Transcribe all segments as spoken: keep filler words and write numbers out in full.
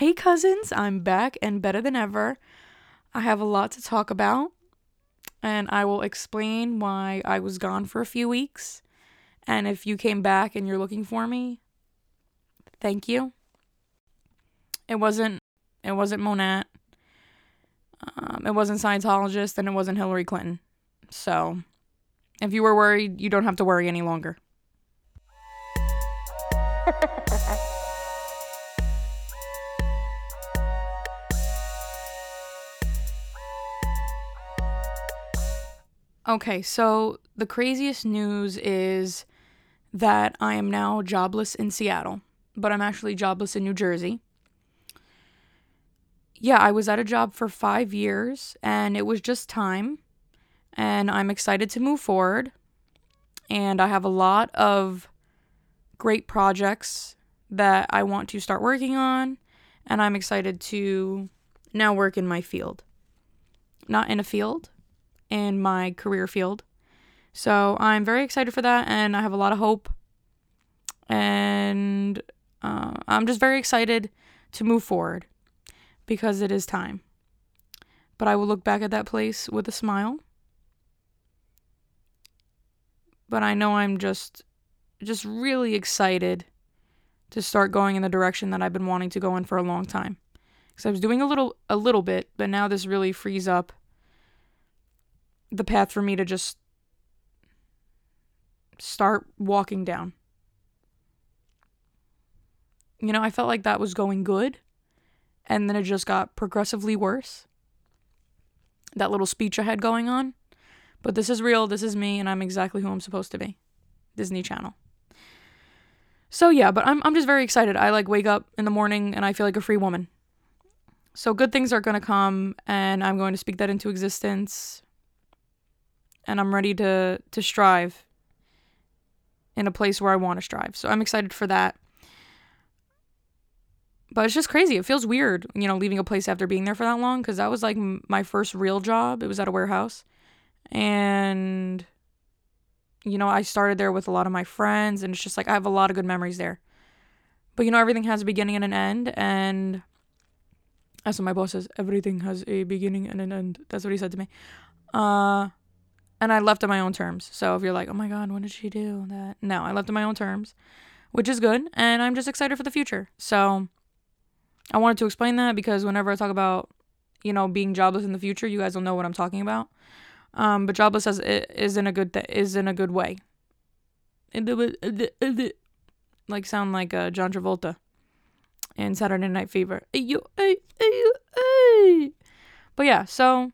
Hey cousins, I'm back and better than ever. I have a lot to talk about, and I will explain why I was gone for a few weeks. And if you came back and you're looking for me, thank you. It wasn't it wasn't Monat. Um, it wasn't Scientologist, and it wasn't Hillary Clinton. So if you were worried, you don't have to worry any longer. Okay, so the craziest news is that I am now jobless in Seattle, but I'm actually jobless in New Jersey. Yeah, I was at a job for five years, and it was just time, and I'm excited to move forward, and I have a lot of great projects that I want to start working on, and I'm excited to now work in my field. Not in a field. In my career field. So I'm very excited for that, and I have a lot of hope, and uh, I'm just very excited to move forward because it is time. But I will look back at that place with a smile. But I know I'm just just really excited to start going in the direction that I've been wanting to go in for a long time, because I was doing a little a little bit, but now this really frees up the path for me to just start walking down. You know, I felt like that was going good, and then it just got progressively worse. That little speech I had going on. But this is real, this is me, and I'm exactly who I'm supposed to be. Disney Channel. So yeah, but I'm I'm just very excited. I like wake up in the morning and I feel like a free woman. So good things are going to come, and I'm going to speak that into existence. And I'm ready to, to strive in a place where I want to strive. So I'm excited for that. But it's just crazy. It feels weird, you know, leaving a place after being there for that long. Because that was like m- my first real job. It was at a warehouse. And, you know, I started there with a lot of my friends. And it's just like I have a lot of good memories there. But, you know, everything has a beginning and an end. And that's what my boss says. Everything has a beginning and an end. That's what he said to me. Uh... And I left on my own terms. So if you're like, oh my God, when did she do that? No, I left on my own terms, which is good. And I'm just excited for the future. So I wanted to explain that because whenever I talk about, you know, being jobless in the future, you guys will know what I'm talking about. Um, but jobless as it is in a good th- is in a good way. Like sound like uh, John Travolta in Saturday Night Fever. But yeah, so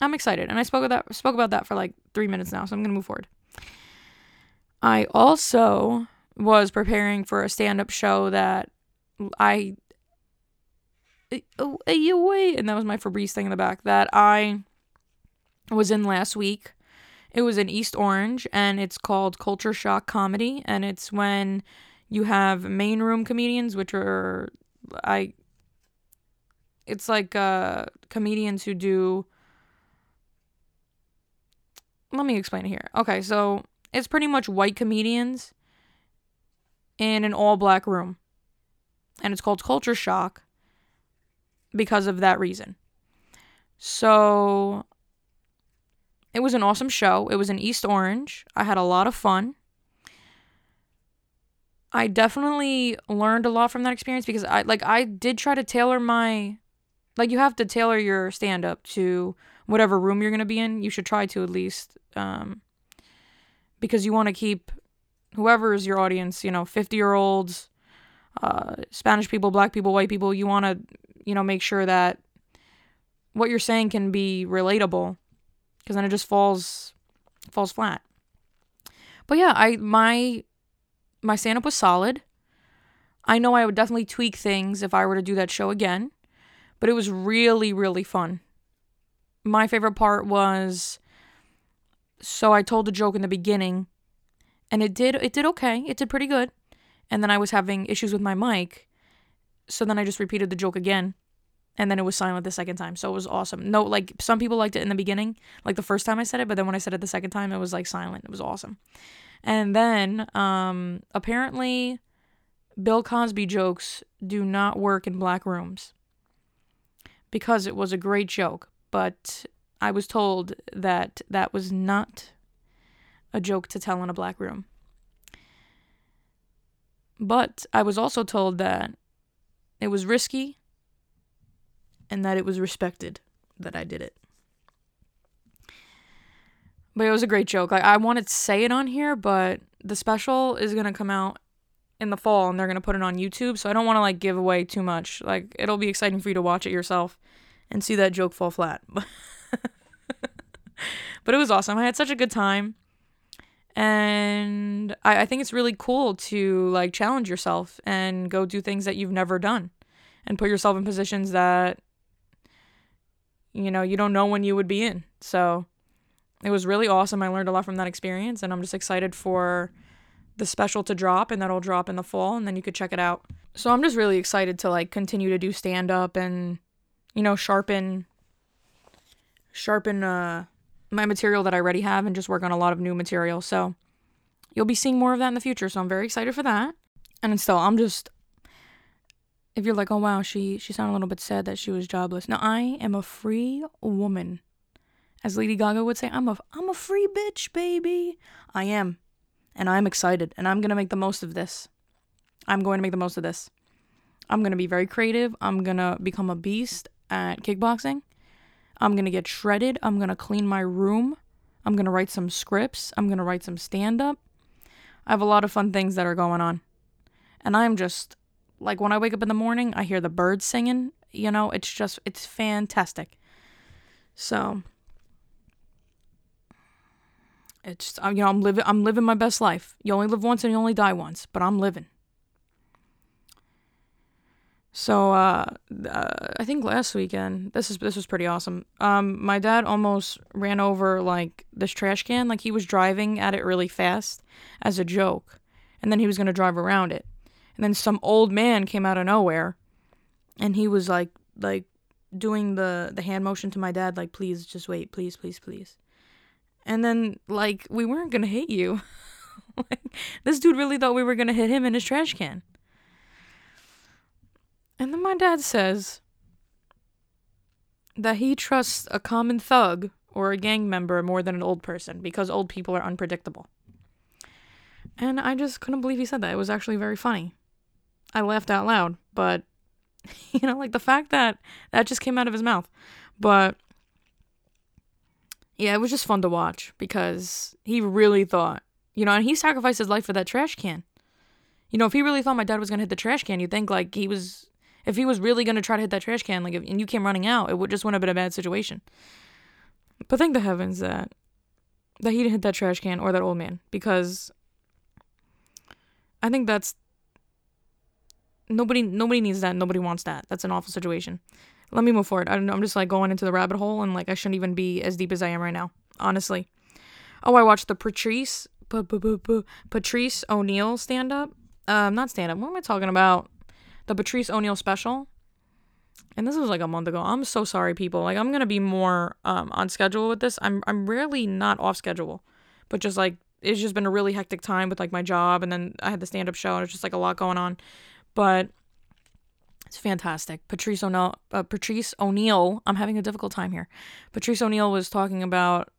I'm excited, and I spoke, of that, spoke about that for like three minutes now, so I'm going to move forward. I also was preparing for a stand-up show that I... Oh, you wait! And that was my Febreze thing in the back that I was in last week. It was in East Orange, and it's called Culture Shock Comedy, and it's when you have main room comedians, which are... I. It's like uh, comedians who do... Let me explain it here. Okay, so it's pretty much white comedians in an all-black room. And it's called Culture Shock because of that reason. So it was an awesome show. It was in East Orange. I had a lot of fun. I definitely learned a lot from that experience because I like I did try to tailor my... Like, you have to tailor your stand-up to whatever room you're going to be in. You should try to at least... Um, because you want to keep whoever is your audience, you know, fifty-year-olds, uh, Spanish people, black people, white people. You want to, you know, make sure that what you're saying can be relatable. Because then it just falls falls flat. But yeah, I my my stand-up was solid. I know I would definitely tweak things if I were to do that show again. But it was really, really fun. My favorite part was, so I told a joke in the beginning, and it did it did okay. It did pretty good. And then I was having issues with my mic, so then I just repeated the joke again, and then it was silent the second time. So it was awesome. No, like, some people liked it in the beginning, like the first time I said it, but then when I said it the second time, it was like silent. It was awesome. And then, um, apparently, Bill Cosby jokes do not work in black rooms. Because it was a great joke, but I was told that that was not a joke to tell in a black room. But I was also told that it was risky and that it was respected that I did it. But it was a great joke. Like, I wanted to say it on here, but the special is going to come out in the fall and they're going to put it on YouTube. So I don't want to like give away too much. Like, it'll be exciting for you to watch it yourself and see that joke fall flat. But it was awesome. I had such a good time. And I, I think it's really cool to like challenge yourself and go do things that you've never done and put yourself in positions that, you know, you don't know when you would be in. So it was really awesome. I learned a lot from that experience, and I'm just excited for the special to drop, and that'll drop in the fall, and then you could check it out. So I'm just really excited to like continue to do stand up and, you know, sharpen sharpen uh my material that I already have and just work on a lot of new material. So you'll be seeing more of that in the future. So I'm very excited for that. And still, I'm just, if you're like, oh wow, she she sounded a little bit sad that she was jobless. Now, I am a free woman. As Lady Gaga would say, I'm a I'm a free bitch, baby. I am. And I'm excited. And I'm going to make the most of this. I'm going to make the most of this. I'm going to be very creative. I'm going to become a beast at kickboxing. I'm going to get shredded. I'm going to clean my room. I'm going to write some scripts. I'm going to write some stand-up. I have a lot of fun things that are going on. And I'm just, like, when I wake up in the morning, I hear the birds singing. You know, it's just, it's fantastic. So... It's, you know, I'm living, I'm living my best life. You only live once and you only die once, but I'm living. So, uh, uh, I think last weekend, this is, this was pretty awesome. Um, my dad almost ran over, like, this trash can. Like, he was driving at it really fast as a joke. And then he was going to drive around it. And then some old man came out of nowhere. And he was, like, like, doing the, the hand motion to my dad, like, please, just wait, please, please, please. And then, like, we weren't going to hit you. Like, this dude really thought we were going to hit him in his trash can. And then my dad says that he trusts a common thug or a gang member more than an old person because old people are unpredictable. And I just couldn't believe he said that. It was actually very funny. I laughed out loud, but, you know, like, the fact that that just came out of his mouth. But... yeah, it was just fun to watch because he really thought, you know, and he sacrificed his life for that trash can. You know, if he really thought my dad was going to hit the trash can, you'd think, like, he was, if he was really going to try to hit that trash can, like, if, and you came running out, it would just wouldn't have been a bad situation. But thank the heavens that, that he didn't hit that trash can or that old man, because I think that's, nobody, nobody needs that. Nobody wants that. That's an awful situation. Let me move forward. I don't know. I'm just like going into the rabbit hole, and like I shouldn't even be as deep as I am right now, honestly. Oh, I watched the Patrice, Patrice O'Neill stand up. Um, not stand up. What am I talking about? The Patrice O'Neill special. And this was like a month ago. I'm so sorry, people. Like, I'm gonna be more um on schedule with this. I'm I'm really not off schedule, but just like it's just been a really hectic time with like my job, and then I had the stand up show, and it's just like a lot going on, but. It's fantastic. Patrice O'Neill, uh, Patrice O'Neill, I'm having a difficult time here. Patrice O'Neill was talking about,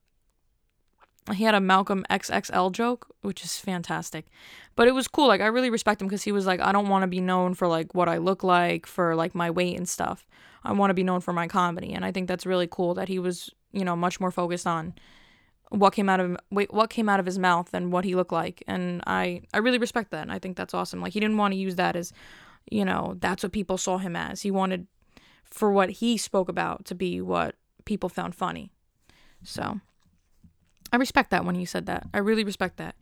he had a Malcolm X X L joke, which is fantastic. But it was cool. Like, I really respect him because he was like, I don't want to be known for like what I look like, for like my weight and stuff. I want to be known for my comedy. And I think that's really cool that he was, you know, much more focused on what came out of what came out of his mouth than what he looked like. And I, I really respect that. And I think that's awesome. Like, he didn't want to use that as... you know, that's what people saw him as. He wanted for what he spoke about to be what people found funny. So I respect that when he said that. I really respect that.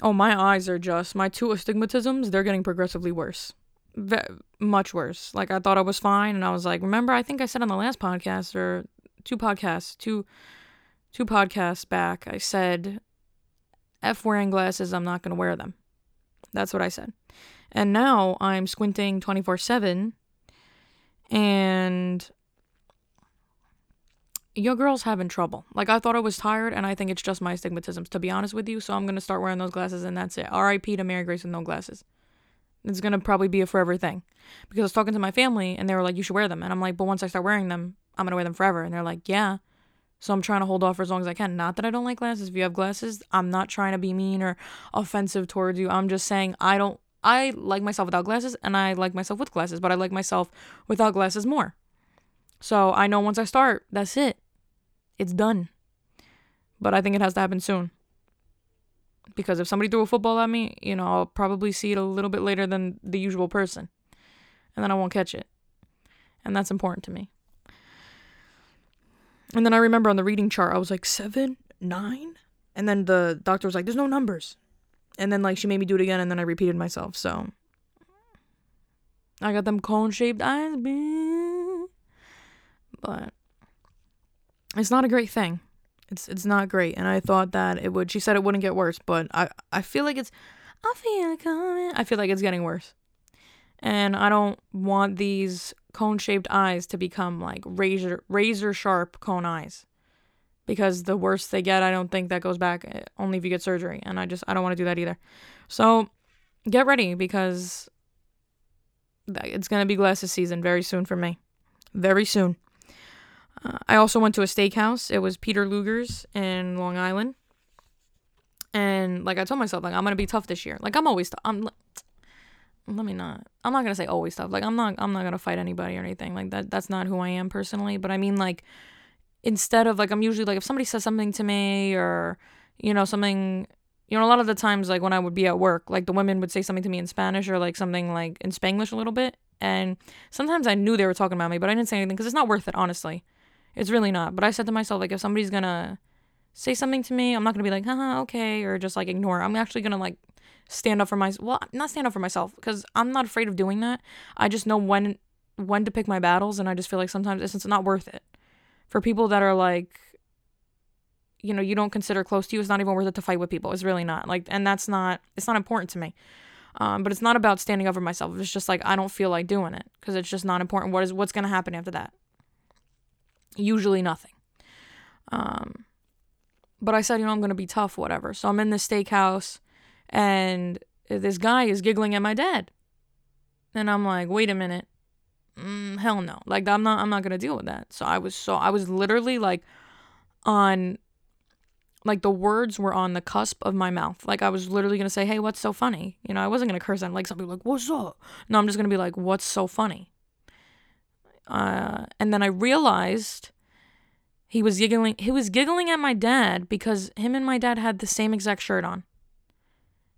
Oh, my eyes are just, my two astigmatisms, they're getting progressively worse. Ve- much worse. Like, I thought I was fine, and I was like, remember, I think I said on the last podcast, or two podcasts, two, two podcasts back, I said, F wearing glasses, I'm not going to wear them. That's what I said. And now I'm squinting twenty-four seven. And, your girl's having trouble. Like, I thought I was tired, and I think it's just my astigmatisms, to be honest with you. So I'm going to start wearing those glasses, and that's it. R I P to Mary Grace with no glasses. It's going to probably be a forever thing. Because I was talking to my family, and they were like, you should wear them. And I'm like, but once I start wearing them, I'm going to wear them forever. And they're like, yeah. So I'm trying to hold off for as long as I can. Not that I don't like glasses. If you have glasses, I'm not trying to be mean or offensive towards you. I'm just saying I don't. I like myself without glasses, and I like myself with glasses. But I like myself without glasses more. So I know once I start, that's it. It's done. But I think it has to happen soon. Because if somebody threw a football at me, you know, I'll probably see it a little bit later than the usual person. And then I won't catch it. And that's important to me. And then I remember on the reading chart, I was like, seven, nine? And then the doctor was like, there's no numbers. And then, like, she made me do it again, and then I repeated myself, so. I got them cone-shaped eyes, man. But it's not a great thing. It's it's not great, and I thought that it would. She said it wouldn't get worse, but I, I feel like it's, I feel coming. I feel like it's getting worse, and I don't want these cone-shaped eyes to become like razor razor sharp cone eyes, because the worse they get, I don't think that goes back. Only if you get surgery, and I just I don't want to do that either. So get ready, because it's gonna be glasses season very soon for me, very soon. Uh, I also went to a steakhouse. It was Peter Luger's in Long Island. And, like, I told myself, like, I'm going to be tough this year. Like, I'm always tough. I'm, let me not. I'm not going to say always tough. Like, I'm not I'm not going to fight anybody or anything. Like, that. that's not who I am personally. But, I mean, like, instead of, like, I'm usually, like, if somebody says something to me or, you know, something. You know, a lot of the times, like, when I would be at work, like, the women would say something to me in Spanish or, like, something, like, in Spanglish a little bit. And sometimes I knew they were talking about me, but I didn't say anything because it's not worth it, honestly. It's really not. But I said to myself, like, if somebody's going to say something to me, I'm not going to be like, haha, okay, or just, like, ignore. I'm actually going to, like, stand up for myself. Well, not stand up for myself, because I'm not afraid of doing that. I just know when when to pick my battles, and I just feel like sometimes it's, it's not worth it. For people that are, like, you know, you don't consider close to you, it's not even worth it to fight with people. It's really not. Like, and that's not, it's not important to me. Um, but it's not about standing up for myself. It's just, like, I don't feel like doing it, because it's just not important. What is, what's going to happen after that? Usually nothing. Um, but I said, you know, I'm going to be tough, whatever. So I'm in this steakhouse, and this guy is giggling at my dad. And I'm like, wait a minute. Mm, hell no. Like, I'm not, I'm not going to deal with that. So I was, so I was literally, like, on, like, the words were on the cusp of my mouth. Like, I was literally going to say, hey, what's so funny? You know, I wasn't going to curse at him. Like, some people like, what's up? No, I'm just going to be like, what's so funny? Uh, and then I realized he was giggling. He was giggling at my dad because him and my dad had the same exact shirt on.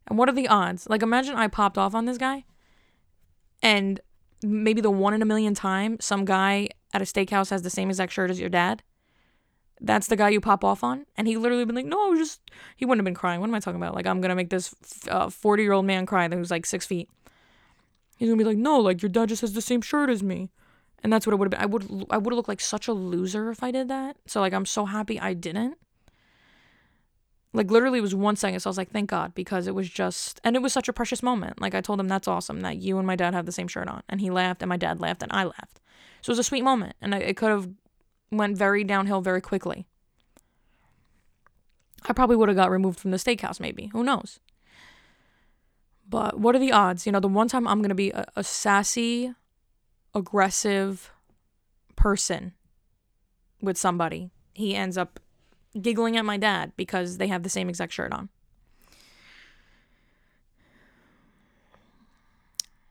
And what are the odds? Like, imagine I popped off on this guy, and maybe the one in a million time some guy at a steakhouse has the same exact shirt as your dad. That's the guy you pop off on. And he literally been like, no, I was just, he wouldn't have been crying. What am I talking about? Like, I'm going to make this uh, forty-year-old man cry that was like six feet. He's going to be like, no, like, your dad just has the same shirt as me. And that's what it would have been. I would I would have looked like such a loser if I did that. So, like, I'm so happy I didn't. Like, literally, it was one second. So I was like, thank God. Because it was just, and it was such a precious moment. Like, I told him, that's awesome that you and my dad have the same shirt on. And he laughed, and my dad laughed, and I laughed. So it was a sweet moment. And I, it could have went very downhill very quickly. I probably would have got removed from the steakhouse, maybe. Who knows? But what are the odds? You know, the one time I'm going to be a, a sassy, aggressive person with somebody, he ends up giggling at my dad because they have the same exact shirt on.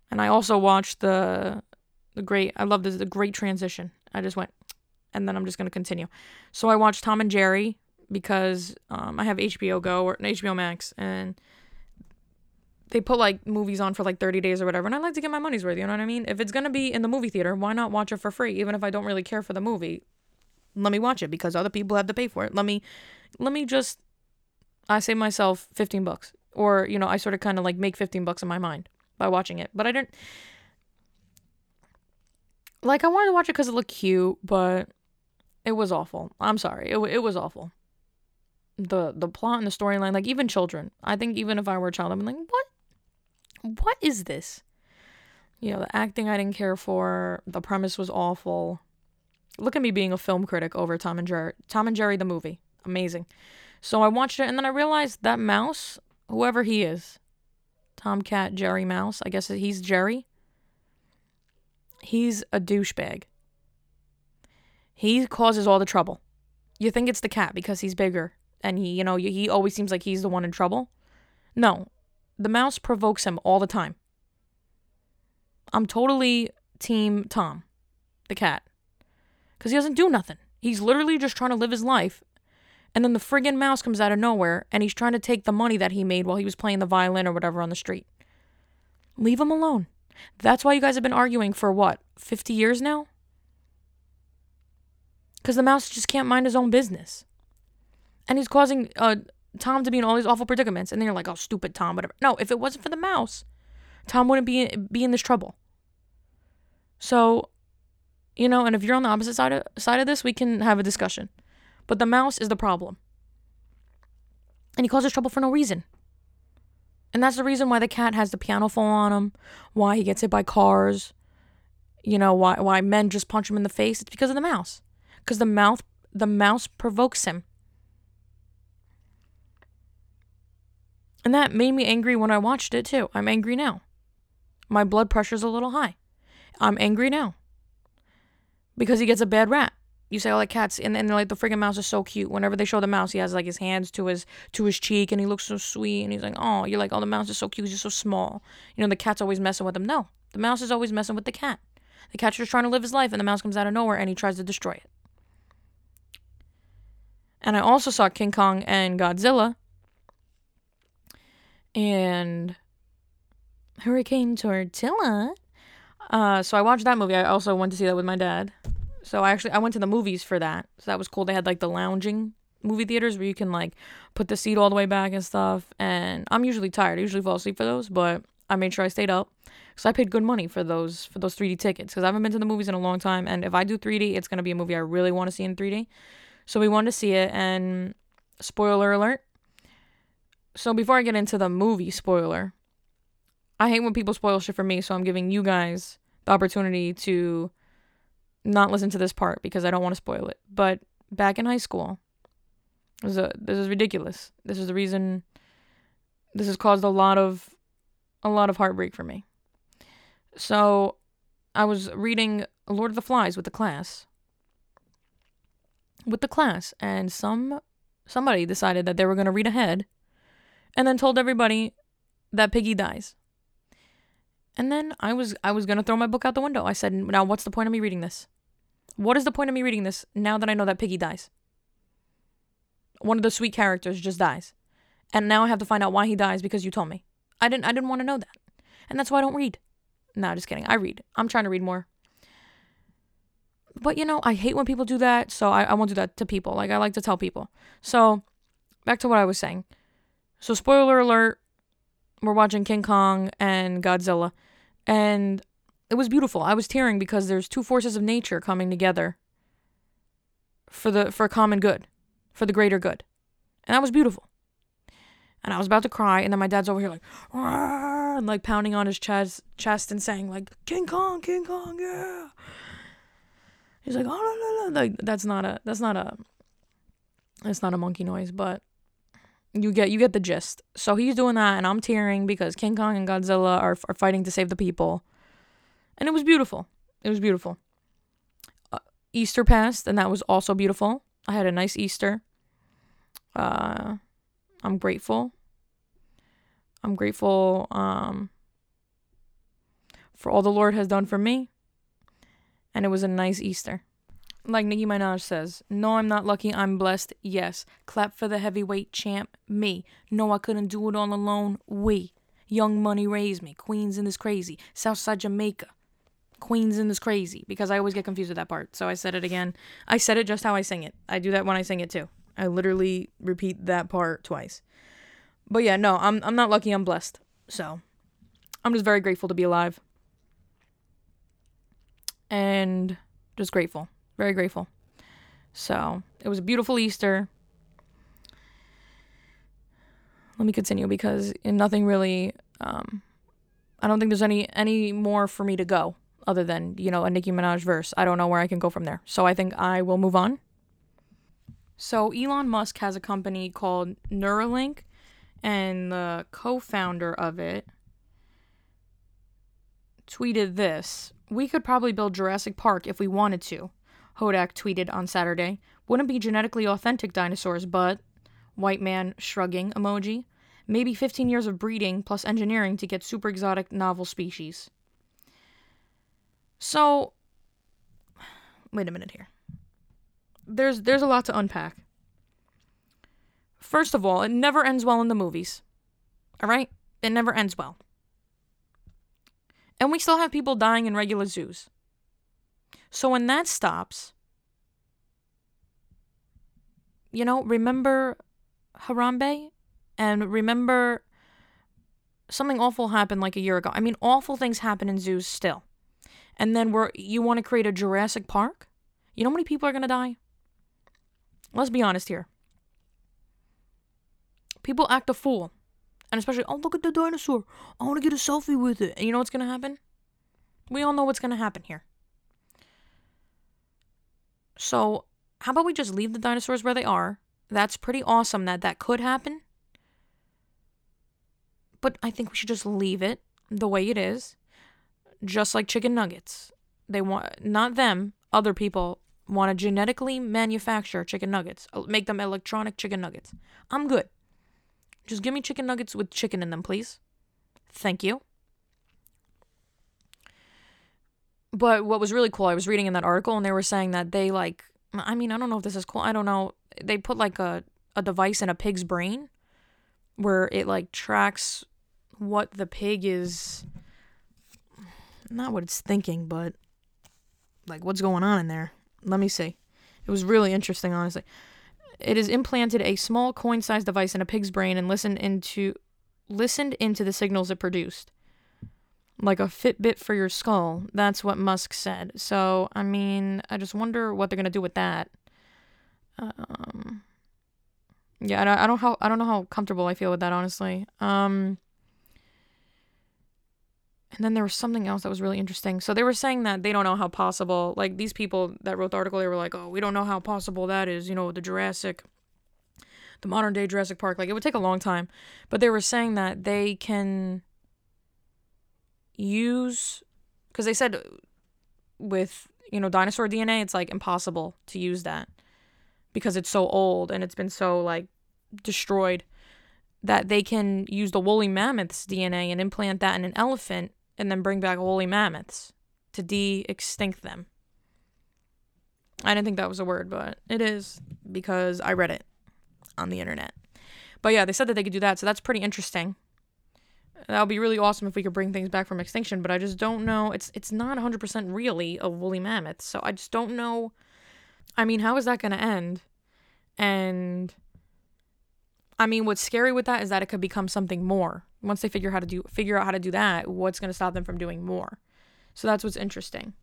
And I also watched the the great, I love this, the great transition. I just went, and then I'm just going to continue. So I watched Tom and Jerry because um, I have H B O Go or H B O Max, and they put, like, movies on for, like, thirty days or whatever, and I like to get my money's worth, you know what I mean? If it's going to be in the movie theater, why not watch it for free? Even if I don't really care for the movie, let me watch it because other people have to pay for it. Let me, let me just, I save myself fifteen bucks, or, you know, I sort of kind of, like, make fifteen bucks in my mind by watching it. But I didn't, like, I wanted to watch it because it looked cute, but it was awful. I'm sorry. It, it was awful. The, the plot and the storyline, like, even children. I think even if I were a child, I'd be like, what? What is this? You know, the acting I didn't care for. The premise was awful. Look at me being a film critic over Tom and Jerry. Tom and Jerry the movie. Amazing. So I watched it, and then I realized that mouse, whoever he is, Tomcat, Jerry Mouse, I guess he's Jerry. He's a douchebag. He causes all the trouble. You think it's the cat because he's bigger, and he, you know, he always seems like he's the one in trouble. No, the mouse provokes him all the time. I'm totally team Tom, the cat, because he doesn't do nothing. He's literally just trying to live his life. And then the friggin' mouse comes out of nowhere, and he's trying to take the money that he made while he was playing the violin or whatever on the street. Leave him alone. That's why you guys have been arguing for, what, fifty years now? Because the mouse just can't mind his own business. And he's causing uh, Tom to be in all these awful predicaments. And then you're like, oh, stupid Tom, whatever. No, if it wasn't for the mouse, Tom wouldn't be in, be in this trouble. So, you know, and if you're on the opposite side of, side of this, we can have a discussion. But the mouse is the problem. And he causes trouble for no reason. And that's the reason why the cat has the piano fall on him, why he gets hit by cars, you know, why why men just punch him in the face. It's because of the mouse. Because the mouth, the mouse provokes him. And that made me angry when I watched it too. I'm angry now. My blood pressure's a little high. I'm angry now. Because he gets a bad rap. You say, oh, like cats, and then like the freaking mouse is so cute. Whenever they show the mouse, he has like his hands to his to his cheek, and he looks so sweet. And he's like, oh, you're like, oh, the mouse is so cute. He's just so small. You know, the cat's always messing with him. No, the mouse is always messing with the cat. The cat's just trying to live his life, and the mouse comes out of nowhere, and he tries to destroy it. And I also saw King Kong and Godzilla, and Hurricane Tortilla. Uh, so I watched that movie. I also went to see that with my dad. So I actually, I went to the movies for that. So that was cool. They had like the lounging movie theaters where you can like put the seat all the way back and stuff. And I'm usually tired. I usually fall asleep for those, but I made sure I stayed up. So I paid good money for those, for those three D tickets, because I haven't been to the movies in a long time. And if I do three D, it's going to be a movie I really want to see in three D. So we wanted to see it, and spoiler alert. So before I get into the movie spoiler, I hate when people spoil shit for me. So I'm giving you guys the opportunity to not listen to this part because I don't want to spoil it. But back in high school, this is, a, this is ridiculous. This is the reason. This has caused a lot of, a lot of heartbreak for me. So, I was reading Lord of the Flies with the class. With the class, and some, somebody decided that they were going to read ahead, and then told everybody that Piggy dies. And then I was I was going to throw my book out the window. I said, now what's the point of me reading this? What is the point of me reading this now that I know that Piggy dies? One of the sweet characters just dies. And now I have to find out why he dies because you told me. I didn't I didn't want to know that. And that's why I don't read. No, just kidding. I read. I'm trying to read more. But, you know, I hate when people do that, so I, I won't do that to people. Like, I like to tell people. So, back to what I was saying. So, spoiler alert. We're watching King Kong and Godzilla, and it was beautiful. I was tearing because there's two forces of nature coming together for the for common good, for the greater good, and that was beautiful. And I was about to cry, and then my dad's over here like, and like pounding on his chest, chest and saying like, King Kong, King Kong, yeah. He's like, oh no no no, like that's not a that's not a that's not a monkey noise, but. You get you get the gist. So he's doing that, and I'm tearing because King Kong and Godzilla are are fighting to save the people. And it was beautiful. It was beautiful. Uh, Easter passed, and that was also beautiful. I had a nice Easter. Uh, I'm grateful. I'm grateful um, for all the Lord has done for me. And it was a nice Easter. Like Nicki Minaj says, no, I'm not lucky, I'm blessed, yes. Clap for the heavyweight champ, me. No, I couldn't do it all alone, we. Young Money raised me, Queens in this crazy. Southside Jamaica, Queens in this crazy. Because I always get confused with that part, so I said it again. I said it just how I sing it. I do that when I sing it too. I literally repeat that part twice. But yeah, no, I'm I'm not lucky, I'm blessed. So, I'm just very grateful to be alive. And just grateful. Very grateful. So, it was a beautiful Easter. Let me continue because nothing really, um, I don't think there's any, any more for me to go other than, you know, a Nicki Minaj verse. I don't know where I can go from there. So I think I will move on. So Elon Musk has a company called Neuralink, and the co-founder of it tweeted this. We could probably build Jurassic Park if we wanted to, Kodak tweeted on Saturday. Wouldn't be genetically authentic dinosaurs, but... white man shrugging emoji. Maybe fifteen years of breeding plus engineering to get super exotic novel species. So, wait a minute here. There's there's a lot to unpack. First of all, it never ends well in the movies. All right? It never ends well. And we still have people dying in regular zoos. So when that stops, you know, remember Harambe? And remember, something awful happened like a year ago. I mean, awful things happen in zoos still. And then we're you want to create a Jurassic Park? You know how many people are going to die? Let's be honest here. People act a fool. And especially, oh, look at the dinosaur. I want to get a selfie with it. And you know what's going to happen? We all know what's going to happen here. So, how about we just leave the dinosaurs where they are? That's pretty awesome that that could happen. But I think we should just leave it the way it is. Just like chicken nuggets. They want, not them, other people want to genetically manufacture chicken nuggets. Make them electronic chicken nuggets. I'm good. Just give me chicken nuggets with chicken in them, please. Thank you. But what was really cool, I was reading in that article and they were saying that they like, I mean, I don't know if this is cool. I don't know. They put like a, a device in a pig's brain where it like tracks what the pig is, not what it's thinking, but like what's going on in there. Let me see. It was really interesting, honestly. It has implanted a small coin-sized device in a pig's brain and listened into listened into the signals it produced. Like a Fitbit for your skull. That's what Musk said. So, I mean, I just wonder what they're going to do with that. Um, yeah, I don't, I don't how I don't know how comfortable I feel with that, honestly. Um, and then there was something else that was really interesting. So they were saying that they don't know how possible, like these people that wrote the article, they were like, oh, we don't know how possible that is, you know, the Jurassic, the modern day Jurassic Park. Like it would take a long time. But they were saying that they can use, because they said with, you know, dinosaur D N A, it's like impossible to use that. Because it's so old and it's been so, like, destroyed, that they can use the woolly mammoth's D N A and implant that in an elephant and then bring back woolly mammoths to de-extinct them. I didn't think that was a word, but it is because I read it on the internet. But yeah, they said that they could do that, so that's pretty interesting. That would be really awesome if we could bring things back from extinction, but I just don't know. It's, it's not one hundred percent really a woolly mammoth, so I just don't know. I mean, how is that going to end? And, I mean, what's scary with that is that it could become something more. Once they figure how to do figure out how to do that, what's going to stop them from doing more? So that's what's interesting.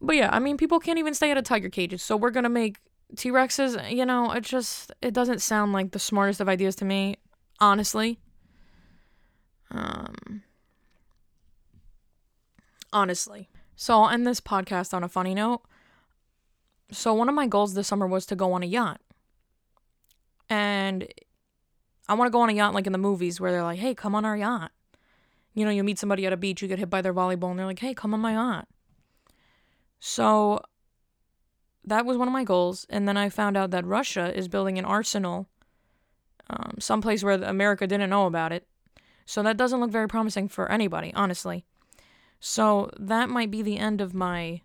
But yeah, I mean, people can't even stay out of tiger cages, so we're going to make T-Rexes. You know, it just, it doesn't sound like the smartest of ideas to me, honestly. Um, honestly. So I'll end this podcast on a funny note. So one of my goals this summer was to go on a yacht. And I want to go on a yacht like in the movies where they're like, hey, come on our yacht. You know, you meet somebody at a beach, you get hit by their volleyball, and they're like, hey, come on my yacht. So that was one of my goals. And then I found out that Russia is building an arsenal, um, someplace where America didn't know about it. So that doesn't look very promising for anybody, honestly. So that might be the end of my...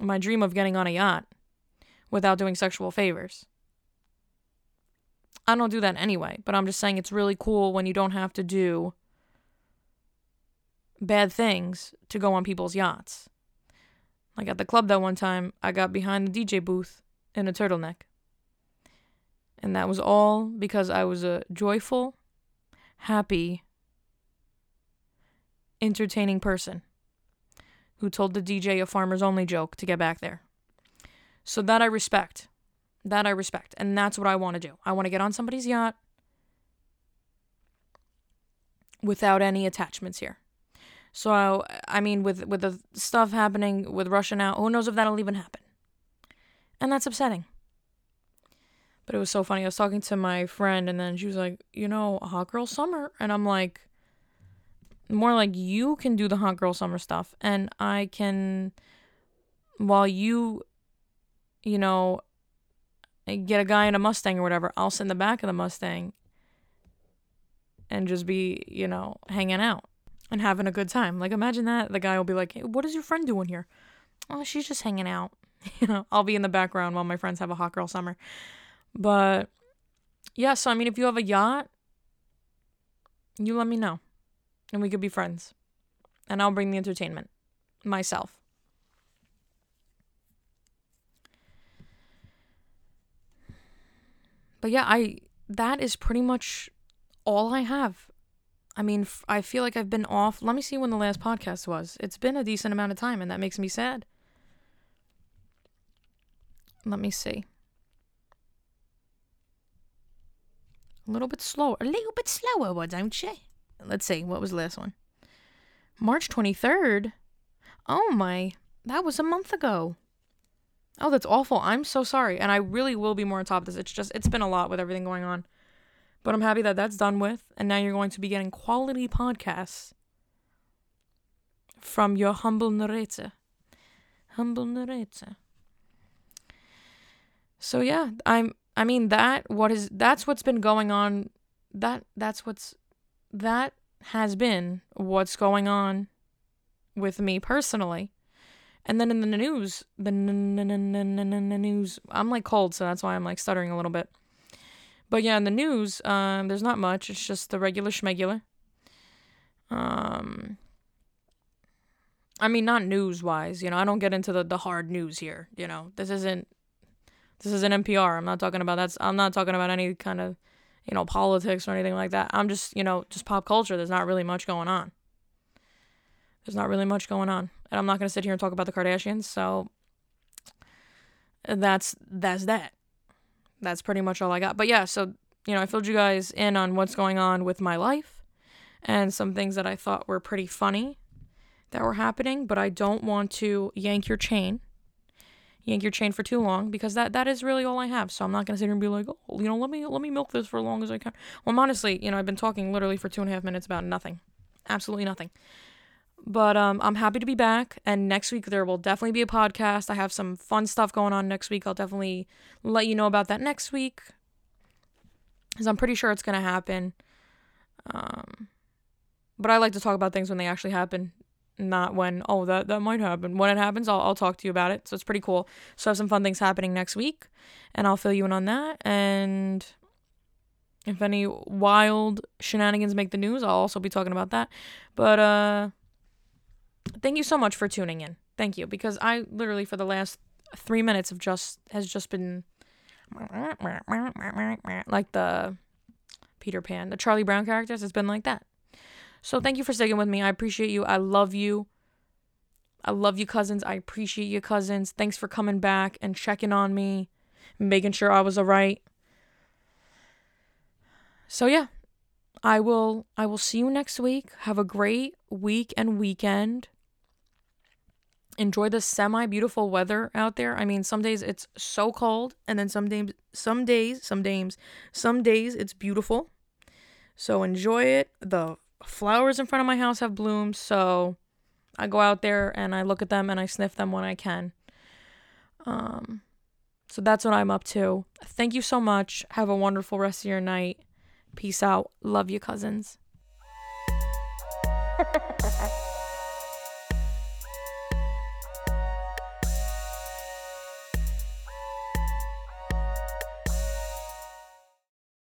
my dream of getting on a yacht without doing sexual favors. I don't do that anyway, but I'm just saying it's really cool when you don't have to do bad things to go on people's yachts. Like at the club that one time, I got behind the D J booth in a turtleneck. And that was all because I was a joyful, happy, entertaining person who told the D J a farmers only joke to get back there. So that I respect. That I respect. And that's what I want to do. I want to get on somebody's yacht without any attachments here. So, I mean, with, with the stuff happening with Russia now, who knows if that'll even happen. And that's upsetting. But it was so funny. I was talking to my friend, and then she was like, you know, a hot girl summer. And I'm like, more like, you can do the hot girl summer stuff. And I can, while you, you know, get a guy in a Mustang or whatever, I'll sit in the back of the Mustang and just be, you know, hanging out and having a good time. Like, imagine that. The guy will be like, hey, what is your friend doing here? Oh, she's just hanging out. You know, I'll be in the background while my friends have a hot girl summer. But, yeah, so, I mean, if you have a yacht, you let me know. And we could be friends. And I'll bring the entertainment. Myself. But, yeah, I that is pretty much all I have. I mean, f- I feel like I've been off. Let me see when the last podcast was. It's been a decent amount of time, and that makes me sad. Let me see. A little bit slower. A little bit slower, don't you? Let's see. What was the last one? March twenty-third? Oh, my. That was a month ago. Oh, that's awful. I'm so sorry. And I really will be more on top of this. It's just, it's been a lot with everything going on. But I'm happy that that's done with. And now you're going to be getting quality podcasts from your humble narrator. Humble narrator. So, yeah, I'm... I mean, that, what is, that's what's been going on, that, that's what's, that has been what's going on with me personally. And then in the news, the n- n- n- n- n- news, I'm like cold, so that's why I'm like stuttering a little bit. But yeah, in the news, um, there's not much, it's just the regular schmegular. Um, I mean, not news-wise, you know, I don't get into the, the hard news here, you know, this isn't. This is an N P R. I'm not talking about that's. I'm not talking about any kind of, you know, politics or anything like that. I'm just, you know, just pop culture. There's not really much going on. There's not really much going on, and I'm not gonna sit here and talk about the Kardashians. So that's that's that. That's pretty much all I got. But yeah, so you know, I filled you guys in on what's going on with my life, and some things that I thought were pretty funny that were happening. But I don't want to yank your chain. yank your chain for too long, because that, that is really all I have. So I'm not going to sit here and be like, oh, you know, let me let me milk this for as long as I can. Well, honestly, you know, I've been talking literally for two and a half minutes about nothing. Absolutely nothing. But um, I'm happy to be back, and next week there will definitely be a podcast. I have some fun stuff going on next week. I'll definitely let you know about that next week, because I'm pretty sure it's going to happen. Um, but I like to talk about things when they actually happen. Not when, oh, that, that might happen. When it happens, I'll I'll talk to you about it. So it's pretty cool. So I have some fun things happening next week, and I'll fill you in on that. And if any wild shenanigans make the news, I'll also be talking about that. But uh, thank you so much for tuning in. Thank you, because I literally for the last three minutes have just has just been like the Peter Pan, the Charlie Brown characters. It's been like that. So thank you for sticking with me. I appreciate you. I love you. I love you, cousins. I appreciate you, cousins. Thanks for coming back and checking on me, making sure I was all right. So yeah, I will I will see you next week. Have a great week and weekend. Enjoy the semi-beautiful weather out there. I mean, some days it's so cold, and then some days some days, some days, some days it's beautiful. So enjoy it. The flowers in front of my house have bloomed, so I go out there and I look at them and I sniff them when I can. Um, so that's what I'm up to. Thank you so much. Have a wonderful rest of your night. Peace out. Love you, cousins.